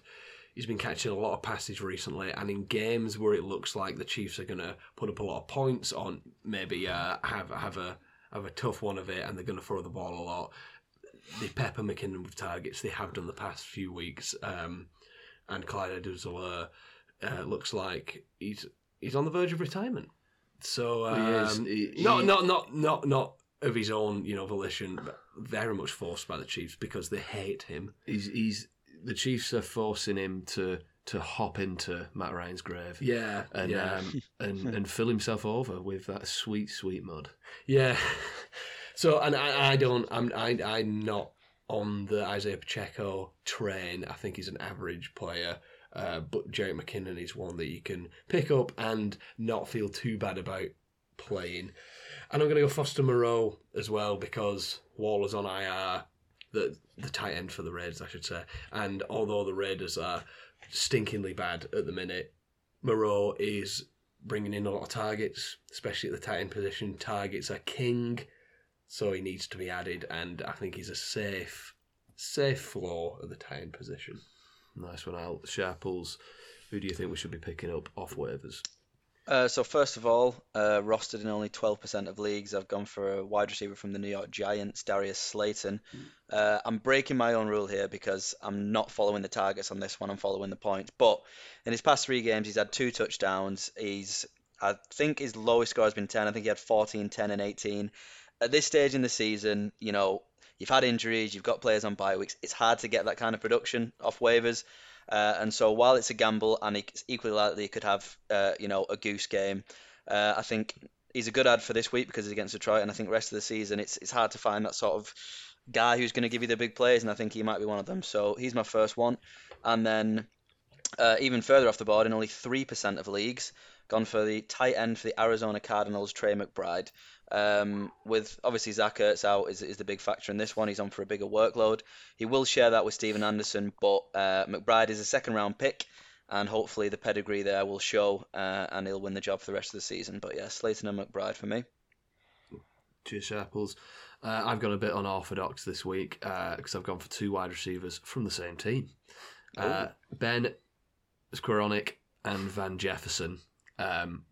He's been catching a lot of passes recently, and in games where it looks like the Chiefs are going to put up a lot of points on, maybe have a tough one of it, and they're going to throw the ball a lot, they pepper McKinnon with targets. They have done the past few weeks. And Clyde Edwards-Helaire looks like he's on the verge of retirement. So he is. Not of his own, volition, but very much forced by the Chiefs because they hate him. He's the Chiefs are forcing him to hop into Matt Ryan's grave. Yeah, and fill himself over with that sweet, sweet mud. Yeah. So and I'm not on the Isaiah Pacheco train. I think he's an average player, but Jerry McKinnon is one that you can pick up and not feel too bad about playing. And I'm going to go Foster Moreau as well because Waller's on IR, the tight end for the Raiders, I should say. And although the Raiders are stinkingly bad at the minute, Moreau is bringing in a lot of targets, especially at the tight end position. Targets are king. So he needs to be added, and I think he's a safe floor at the tight end position. Nice one, Al. Sharples, who do you think we should be picking up off waivers? So first of all, rostered in only 12% of leagues, I've gone for a wide receiver from the New York Giants, Darius Slayton. I'm breaking my own rule here because I'm not following the targets on this one. I'm following the points. But in his past 3 games, he's had 2 touchdowns. I think his lowest score has been 10. I think he had 14, 10, and 18. At this stage in the season, you've had injuries, you've got players on bye weeks. It's hard to get that kind of production off waivers. And so while it's a gamble and it's equally likely he could have, a goose game, I think he's a good ad for this week because he's against Detroit. And I think the rest of the season, it's hard to find that sort of guy who's going to give you the big plays. And I think he might be one of them. So he's my first one. And then even further off the board, in only 3% of leagues, gone for the tight end for the Arizona Cardinals, Trey McBride. With obviously Zach Ertz out is the big factor in this one. He's on for a bigger workload. He will share that with Steven Anderson, but McBride is a second-round pick, and hopefully the pedigree there will show, and he'll win the job for the rest of the season. But yeah, Slayton and McBride for me. Cheers, Apples. I've gone a bit unorthodox this week because I've gone for 2 wide receivers from the same team. Ben Skowronek and Van Jefferson,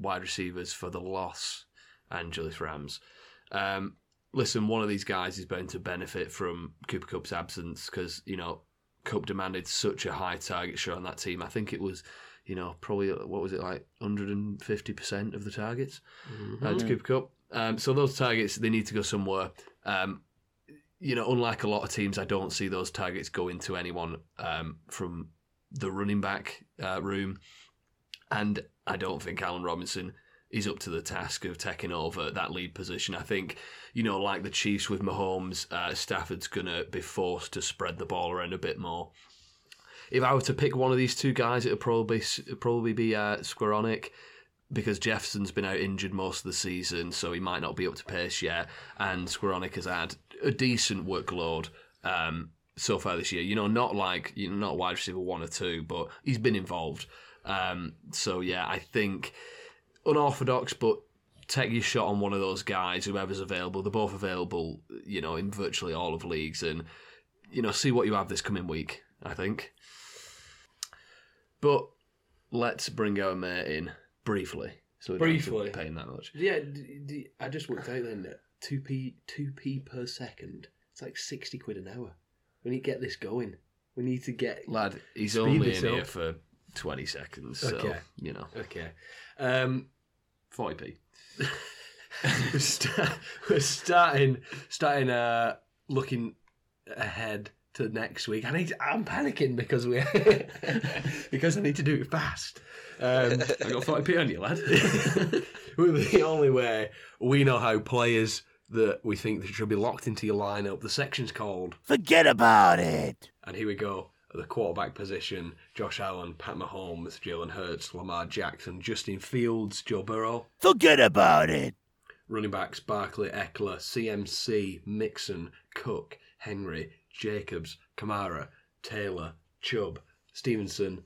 wide receivers for the Los Angeles Rams. Listen, one of these guys is bound to benefit from Cooper Kupp's absence because, Kupp demanded such a high target share on that team. I think it was, probably, 150% of the targets to Cooper Kupp. So those targets, they need to go somewhere. Unlike a lot of teams, I don't see those targets going to anyone from the running back room. And I don't think Allen Robinson is up to the task of taking over that lead position. I think, like the Chiefs with Mahomes, Stafford's going to be forced to spread the ball around a bit more. If I were to pick one of these 2 guys, it would probably be Skowronek because Jefferson's been out injured most of the season, so he might not be up to pace yet, and Skowronek has had a decent workload so far this year. Not wide receiver 1 or 2, but he's been involved. So, yeah, I think unorthodox, but take your shot on one of those guys, whoever's available. They're both available, you know, in virtually all of leagues, and, you know, see what you have this coming week, I think. But let's bring our mate in briefly. So we don't have to pay him that much. Yeah, I just worked out then that 2p per second. It's like 60 quid an hour. We need to get this going. We need to get... Lad, he's only in here for 20 seconds, so, okay. You know. Okay. 40p. We're starting looking ahead to next week. I'm panicking because we because I need to do it fast. I got 40p on you, lad. The only way we know how players that we think that should be locked into your lineup. The section's called "Forget About It." And here we go. At the quarterback position: Josh Allen, Pat Mahomes, Jalen Hurts, Lamar Jackson, Justin Fields, Joe Burrow. Forget about it. Running backs: Barkley, Eckler, CMC, Mixon, Cook, Henry, Jacobs, Kamara, Taylor, Chubb, Stevenson,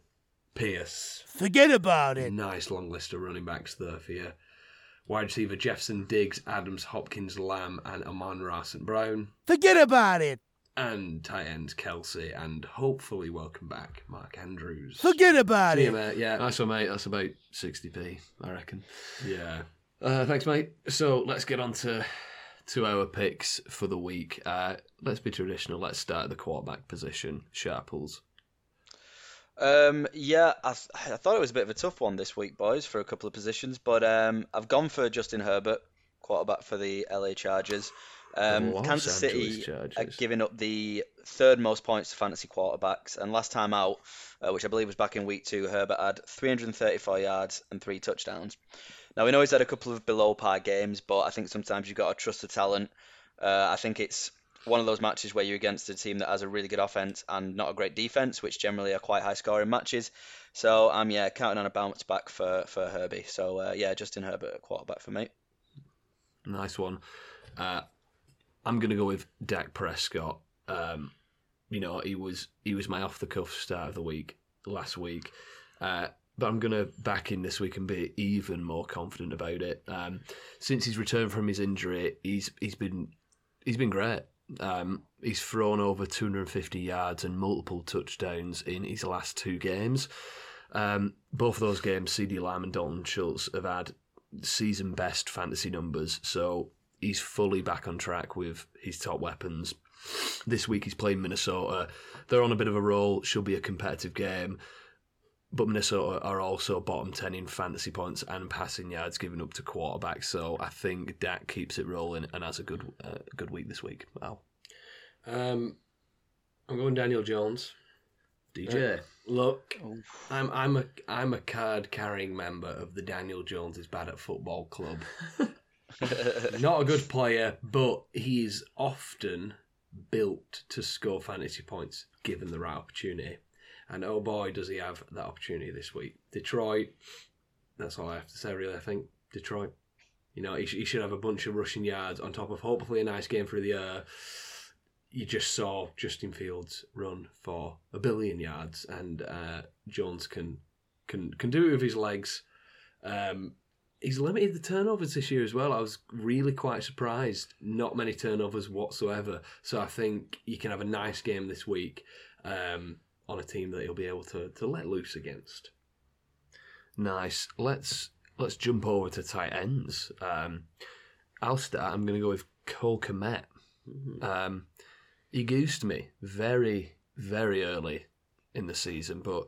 Pierce. Forget about it. Nice long list of running backs there for you. Wide receiver: Jefferson, Diggs, Adams, Hopkins, Lamb, and Amon-Ra St. Brown. Forget about it. And tight ends: Kelsey, and hopefully welcome back, Mark Andrews. Forget about it. Mate. Yeah, nice one, mate. That's about 60p, I reckon. Yeah. Thanks, mate. So let's get on to our picks for the week. Let's be traditional. Let's start at the quarterback position. Sharples. Yeah, I thought it was a bit of a tough one this week, boys, for a couple of positions, but I've gone for Justin Herbert, quarterback for the LA Chargers. Kansas City are giving up the third most points to fantasy quarterbacks, and last time out, which I believe was back in week 2, Herbert had 334 yards and 3 touchdowns. Now, we know he's had a couple of below par games, but I think sometimes you've got to trust the talent. I think it's one of those matches where you're against a team that has a really good offense and not a great defense, which generally are quite high scoring matches. So I'm counting on a bounce back for Herbie. So Justin Herbert at quarterback for me. Nice one. I'm going to go with Dak Prescott. He was my off-the-cuff start of the week last week. But I'm going to back him this week and be even more confident about it. Since he's returned from his injury, he's been great. He's thrown over 250 yards and multiple touchdowns in his last 2 games. Both of those games, CeeDee Lamb and Dalton Schultz have had season-best fantasy numbers, so he's fully back on track with his top weapons. This week he's playing Minnesota. They're on a bit of a roll. Should be a competitive game. But Minnesota are also bottom 10 in fantasy points and passing yards given up to quarterbacks. So I think Dak keeps it rolling and has a good week this week. Wow. I'm going Daniel Jones. DJ. Look, I'm a card-carrying member of the Daniel Jones is Bad at Football Club. Not a good player, but he's often built to score fantasy points given the right opportunity. And oh boy, does he have that opportunity this week. Detroit, that's all I have to say really, I think. Detroit. You know, he should have a bunch of rushing yards on top of hopefully a nice game through the air. You just saw Justin Fields run for 1 billion yards, and Jones can do it with his legs. He's limited the turnovers this year as well. I was really quite surprised. Not many turnovers whatsoever. So I think you can have a nice game this week. On a team that he'll be able to let loose against. Nice. Let's jump over to tight ends. I'll start. I'm going to go with Cole Kmet. He goosed me very, very early in the season, but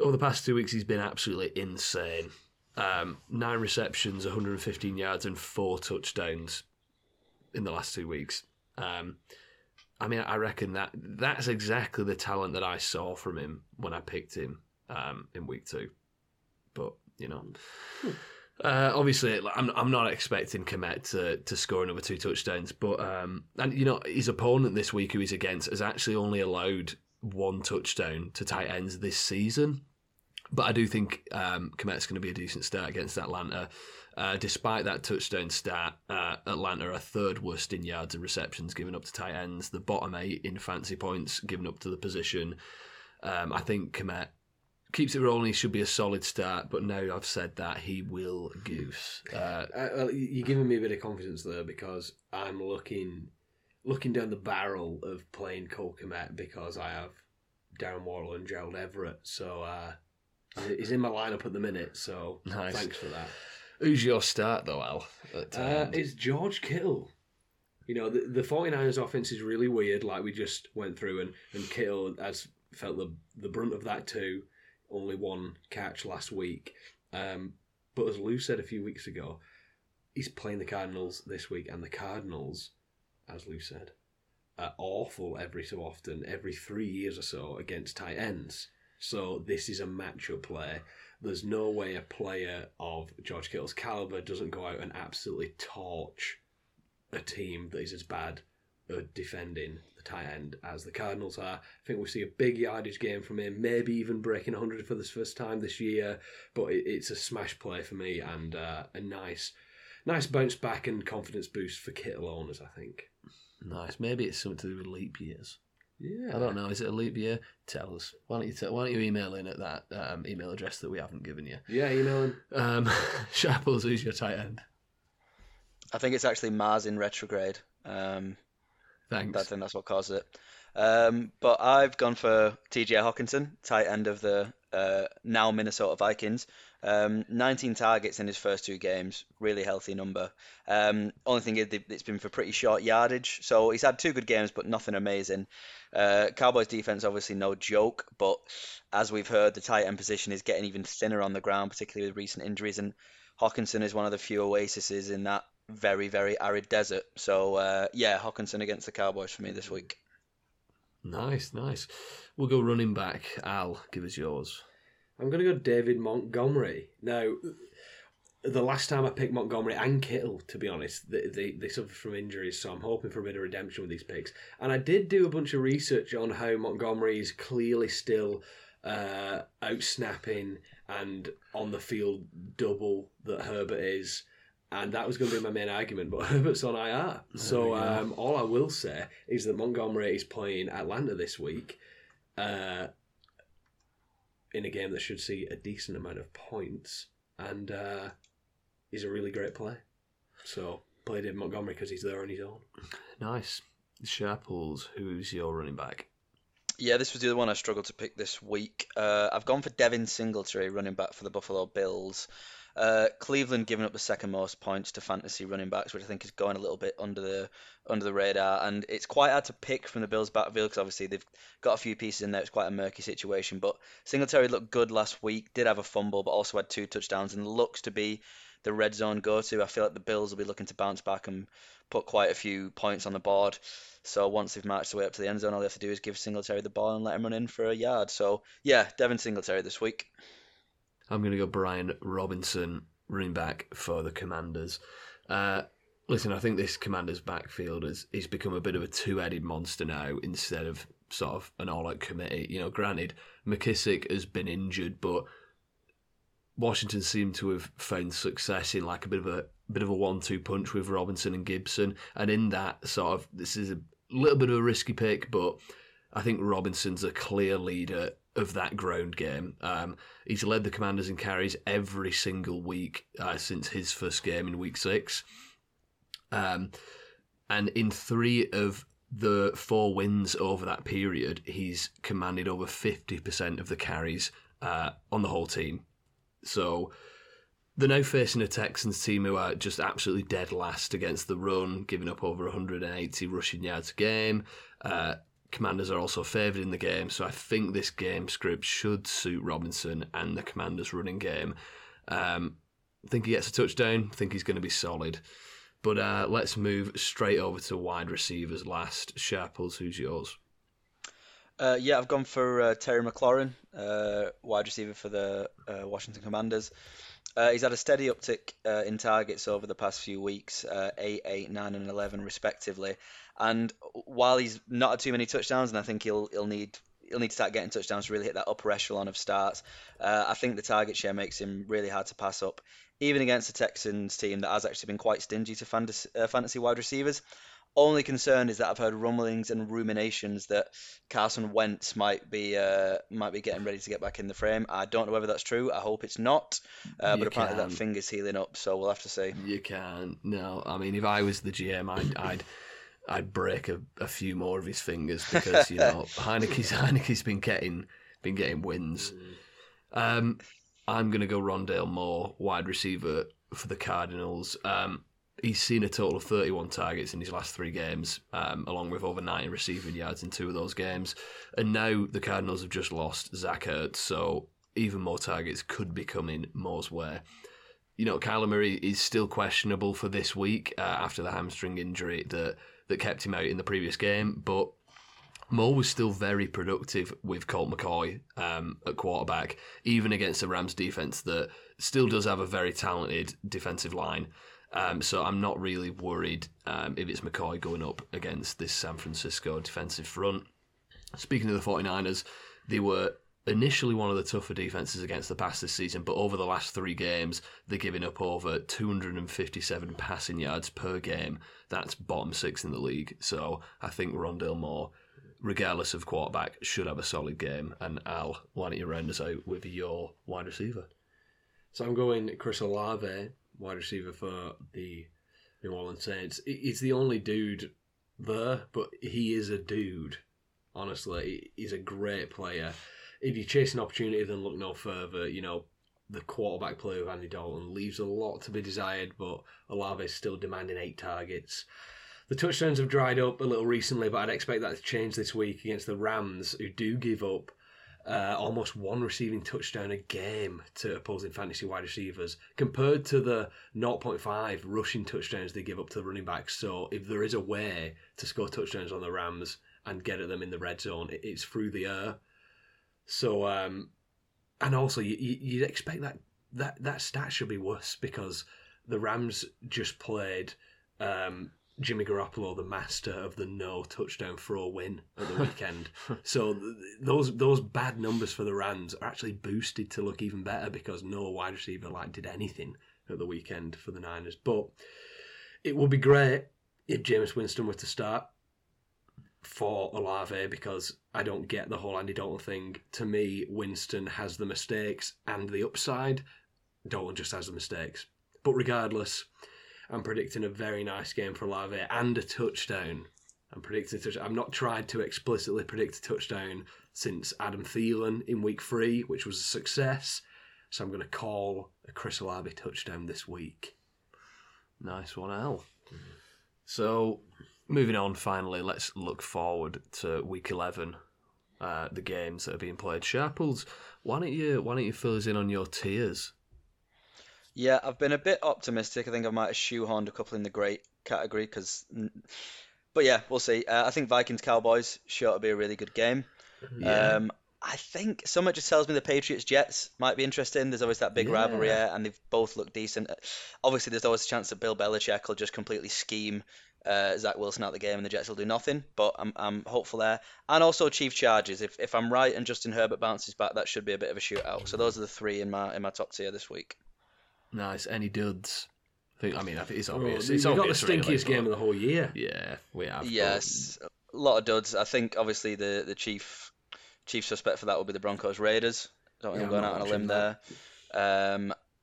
over the past 2 weeks he's been absolutely insane. 9 receptions, 115 yards, and 4 touchdowns in the last 2 weeks. I mean, I reckon that's exactly the talent that I saw from him when I picked him in week 2. But, you know, obviously I'm not expecting Kmet to score another 2 touchdowns. But, and you know, his opponent this week who he's against has actually only allowed 1 touchdown to tight ends this season. But I do think Kmet's going to be a decent start against Atlanta. Despite that touchdown stat, Atlanta are 3rd worst in yards and receptions given up to tight ends, the bottom 8 in fantasy points given up to the position. I think Kmet keeps it rolling, he should be a solid start. But now I've said that, he will goose. Well, you're giving me a bit of confidence there, because I'm looking down the barrel of playing Cole Kmet, because I have Darren Waller and Gerald Everett. So he's in my lineup at the minute. So nice. Thanks for that. Who's your start though, Al? It's George Kittle. You know, the 49ers offense is really weird, like we just went through, and Kittle has felt the brunt of that too. Only one catch last week. But as Lou said a few weeks ago, he's playing the Cardinals this week, and the Cardinals, as Lou said, are awful every so often, every 3 years or so, against tight ends. So this is a matchup play. There's no way a player of George Kittle's caliber doesn't go out and absolutely torch a team that is as bad at defending the tight end as the Cardinals are. I think we'll see a big yardage game from him, maybe even breaking 100 for the first time this year. But it's a smash play for me, and a nice bounce back and confidence boost for Kittle owners, I think. Nice. Maybe it's something to do with leap years. Yeah, I don't know. Is it a leap year? Tell us. Why don't you email in at that email address that we haven't given you? Yeah, email in. Sharples, who's your tight end? I think it's actually Mars in retrograde. Thanks. I think that's what caused it. But I've gone for TJ Hawkinson, tight end of the now Minnesota Vikings. 19 targets in his first two games, really healthy number. Only thing is it's been for pretty short yardage, so he's had two good games but nothing amazing. Cowboys defense obviously no joke, but as we've heard, the tight end position is getting even thinner on the ground, particularly with recent injuries, and Hawkinson is one of the few oases in that very, very arid desert. So Hawkinson against the Cowboys for me this week. Nice. We'll go running back. Al, give us yours. I'm going to go David Montgomery. Now, the last time I picked Montgomery and Kittle, to be honest, they suffered from injuries, so I'm hoping for a bit of redemption with these picks. And I did do a bunch of research on how Montgomery is clearly still out-snapping and on the field double that Herbert is, and that was going to be my main argument, but Herbert's on IR. So all I will say is that Montgomery is playing Atlanta this week, in a game that should see a decent amount of points, and he's a really great play. So play David Montgomery because he's there on his own. Nice. Sharples, who's your running back? Yeah, this was the other one I struggled to pick this week. I've gone for Devin Singletary, running back for the Buffalo Bills. Cleveland giving up the second most points to fantasy running backs, which I think is going a little bit under the radar, and it's quite hard to pick from the Bills' backfield because obviously they've got a few pieces in there. It's quite a murky situation, but Singletary looked good last week, did have a fumble, but also had two touchdowns and looks to be the red zone go-to. I feel like the Bills will be looking to bounce back and put quite a few points on the board. So once they've marched their way up to the end zone, all they have to do is give Singletary the ball and let him run in for a yard. So yeah, Devin Singletary this week. I'm going to go Brian Robinson, running back for the Commanders. Listen, I think this Commanders backfield has become a bit of a two-headed monster now instead of sort of an all-out committee. You know, granted, McKissick has been injured, but Washington seemed to have found success in like a bit of a 1-2 punch with Robinson and Gibson. And in that sort of, this is a little bit of a risky pick, but I think Robinson's a clear leader of that ground game. He's led the Commanders in carries every single week since his first game in Week 6. And in 3 of the 4 wins over that period, he's commanded over 50% of the carries on the whole team. So they're now facing a Texans team who are just absolutely dead last against the run, giving up over 180 rushing yards a game. Commanders are also favoured in the game, so I think this game script should suit Robinson and the Commanders' running game. I think he gets a touchdown. I think he's going to be solid. But let's move straight over to wide receivers last. Sharples, who's yours? I've gone for Terry McLaurin, wide receiver for the Washington Commanders. He's had a steady uptick in targets over the past few weeks, 8, 9 and 11 respectively. And while he's not had too many touchdowns, and I think he'll need to start getting touchdowns to really hit that upper echelon of starts, I think the target share makes him really hard to pass up, even against the Texans team that has actually been quite stingy to fantasy wide receivers. Only concern is that I've heard rumblings and ruminations that Carson Wentz might be getting ready to get back in the frame. I don't know whether that's true. I hope it's not. But apparently that finger's healing up, so we'll have to see. You can't. No, I mean, if I was the GM, I'd break a few more of his fingers because, you know, Heineke's been getting wins. I'm gonna go Rondale Moore, wide receiver for the Cardinals. He's seen a total of 31 targets in his last three games, along with over 90 receiving yards in two of those games. And now the Cardinals have just lost Zach Ertz, so even more targets could be coming Moore's way. You know, Kyler Murray is still questionable for this week after the hamstring injury that kept him out in the previous game, but Moore was still very productive with Colt McCoy at quarterback, even against the Rams defense that still does have a very talented defensive line. So I'm not really worried if it's McCoy going up against this San Francisco defensive front. Speaking of the 49ers, they were initially one of the tougher defenses against the pass this season, but over the last three games, they're giving up over 257 passing yards per game. That's bottom six in the league. So I think Rondale Moore, regardless of quarterback, should have a solid game. And Al, why don't you round us out with your wide receiver? So I'm going Chris Olave, wide receiver for the New Orleans Saints. He's the only dude there, but he is a dude. Honestly, he's a great player. If you chase an opportunity, then look no further. You know, the quarterback play of Andy Dalton leaves a lot to be desired, but Olave is still demanding 8 targets. The touchdowns have dried up a little recently, but I'd expect that to change this week against the Rams, who do give up almost one receiving touchdown a game to opposing fantasy wide receivers, compared to the 0.5 rushing touchdowns they give up to the running backs. So if there is a way to score touchdowns on the Rams and get at them in the red zone, it's through the air. So, and also you'd expect that stat should be worse because the Rams just played Jimmy Garoppolo, the master of the no touchdown throw win at the weekend. So those bad numbers for the Rams are actually boosted to look even better because no wide receiver did anything at the weekend for the Niners. But it would be great if Jameis Winston were to start for Olave because I don't get the whole Andy Dalton thing. To me, Winston has the mistakes and the upside. Dalton just has the mistakes. But regardless, I'm predicting a very nice game for Olave and a touchdown. I've not tried to explicitly predict a touchdown since Adam Thielen in week 3, which was a success. So I'm going to call a Chris Olave touchdown this week. Nice one, Al. So moving on, finally, let's look forward to week 11, the games that are being played. Sharples, why don't you fill us in on your tiers? Yeah, I've been a bit optimistic. I think I might have shoehorned a couple in the great category, but yeah, we'll see. I think Vikings-Cowboys sure to be a really good game. Yeah. I think someone just tells me the Patriots-Jets might be interesting. There's always that big rivalry there, and they've both looked decent. Obviously, there's always a chance that Bill Belichick will just completely scheme Zach Wilson out of the game and the Jets will do nothing, but I'm hopeful there. And also Chiefs-Chargers. If I'm right and Justin Herbert bounces back, that should be a bit of a shootout. So those are the three in my top tier this week. Nice. Any duds? I think it's obvious. We've got the stinkiest game of the whole year. Yeah, we have. Yes, a lot of duds. I think, obviously, the chief suspect for that will be the Broncos Raiders. I don't think I'm going out on a limb there.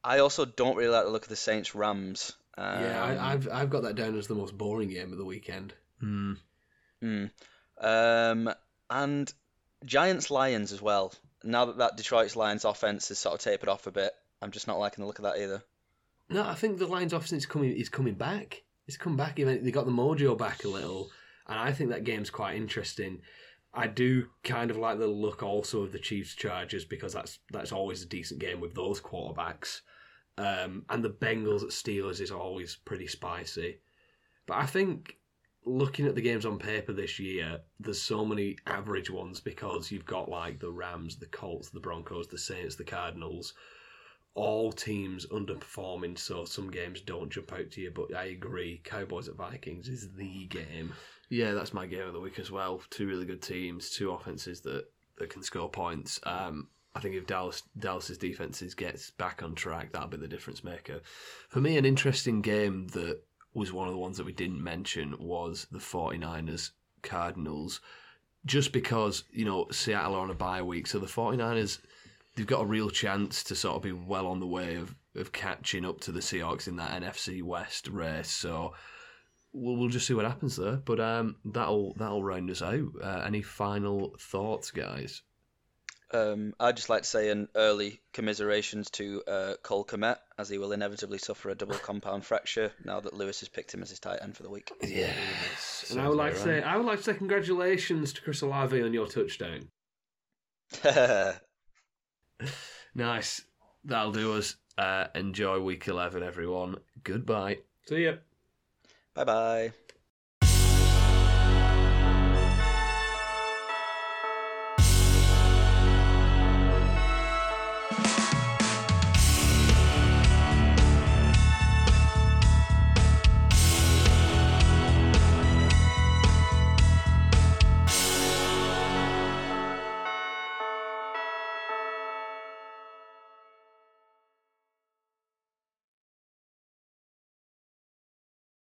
I also don't really like the look of the Saints Rams. I've got that down as the most boring game of the weekend. And Giants Lions as well. Now that Detroit's Lions offense has sort of tapered off a bit, I'm just not liking the look of that either. No, I think the Lions offense is coming back. It's come back. They got the mojo back a little, and I think that game's quite interesting. I do kind of like the look also of the Chiefs-Chargers because that's always a decent game with those quarterbacks. And the Bengals at Steelers is always pretty spicy. But I think looking at the games on paper this year, there's so many average ones because you've got the Rams, the Colts, the Broncos, the Saints, the Cardinals. All teams underperforming, so some games don't jump out to you, but I agree, Cowboys at Vikings is the game. Yeah, that's my game of the week as well. Two really good teams, two offenses that can score points. I think if Dallas's defenses gets back on track, that'll be the difference maker. For me, an interesting game that was one of the ones that we didn't mention, was the 49ers Cardinals, just because, you know, Seattle are on a bye week, so the 49ers, they've got a real chance to sort of be well on the way of catching up to the Seahawks in that NFC West race. So we'll just see what happens there, but that'll round us out. Any final thoughts, guys? I'd just like to say an early commiserations to Cole Kmet, as he will inevitably suffer a double compound fracture now that Lewis has picked him as his tight end for the week. Yes. And I would like to say congratulations to Chris Olave on your touchdown. Nice. That'll do us. Enjoy week 11, everyone. Goodbye. See ya. Bye bye.